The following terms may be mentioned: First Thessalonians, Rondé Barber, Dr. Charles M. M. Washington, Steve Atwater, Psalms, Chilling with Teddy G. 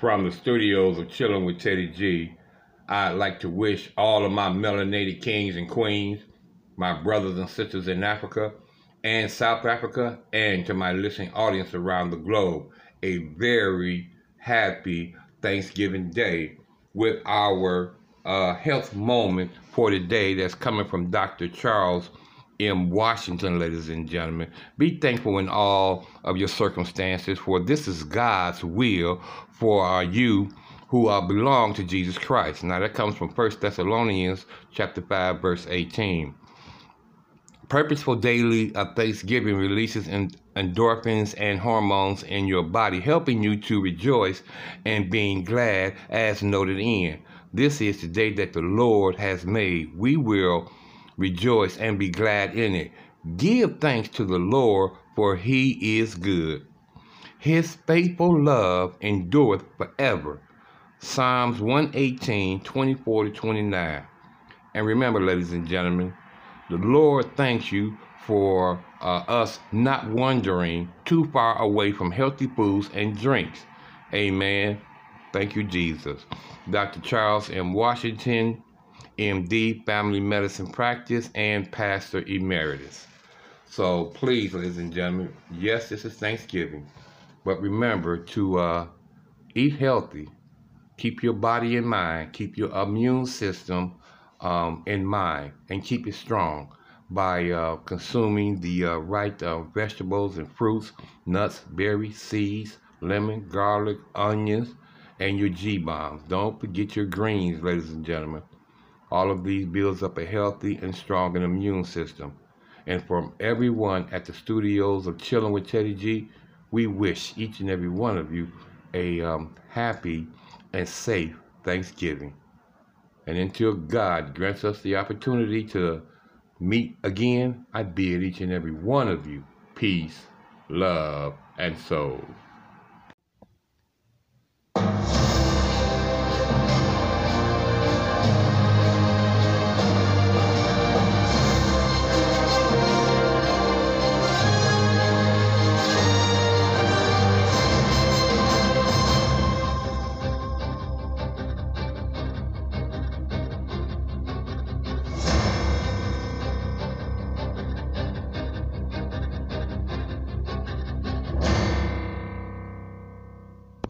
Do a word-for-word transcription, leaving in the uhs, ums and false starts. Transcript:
From the studios of Chilling with Teddy G, I'd like to wish all of my melanated kings and queens, my brothers and sisters in Africa and South Africa, and to my listening audience around the globe, a very happy Thanksgiving Day with our uh, health moment for today that's coming from Doctor Charles M. Washington, ladies and gentlemen. Be thankful in all of your circumstances, for this is God's will for you who are belong to Jesus Christ. Now that comes from First Thessalonians chapter five, verse eighteen. Purposeful daily uh, Thanksgiving releases en endorphins and hormones in your body, helping you to rejoice and being glad, as noted in. This is the day that the Lord has made. We will rejoice and be glad in it. Give thanks to the Lord, for he is good. His faithful love endureth forever. Psalms one eighteen, twenty-four to twenty-nine. And remember, ladies and gentlemen, the Lord thanks you for uh, us not wandering too far away from healthy foods and drinks. Amen. Thank you, Jesus. Doctor Charles M. Washington, M D, family medicine practice, and pastor emeritus. So please, ladies and gentlemen, yes, this is Thanksgiving, but remember to uh, eat healthy, keep your body in mind, keep your immune system um, in mind, and keep it strong by uh, consuming the uh, right uh, vegetables and fruits, nuts, berries, seeds, lemon, garlic, onions, and your G-bombs. Don't forget your greens, ladies and gentlemen. All of these builds up a healthy and strong and immune system. And from everyone at the studios of Chilling with Teddy G, we wish each and every one of you a um, happy and safe Thanksgiving. And until God grants us the opportunity to meet again, I bid each and every one of you peace, love, and soul.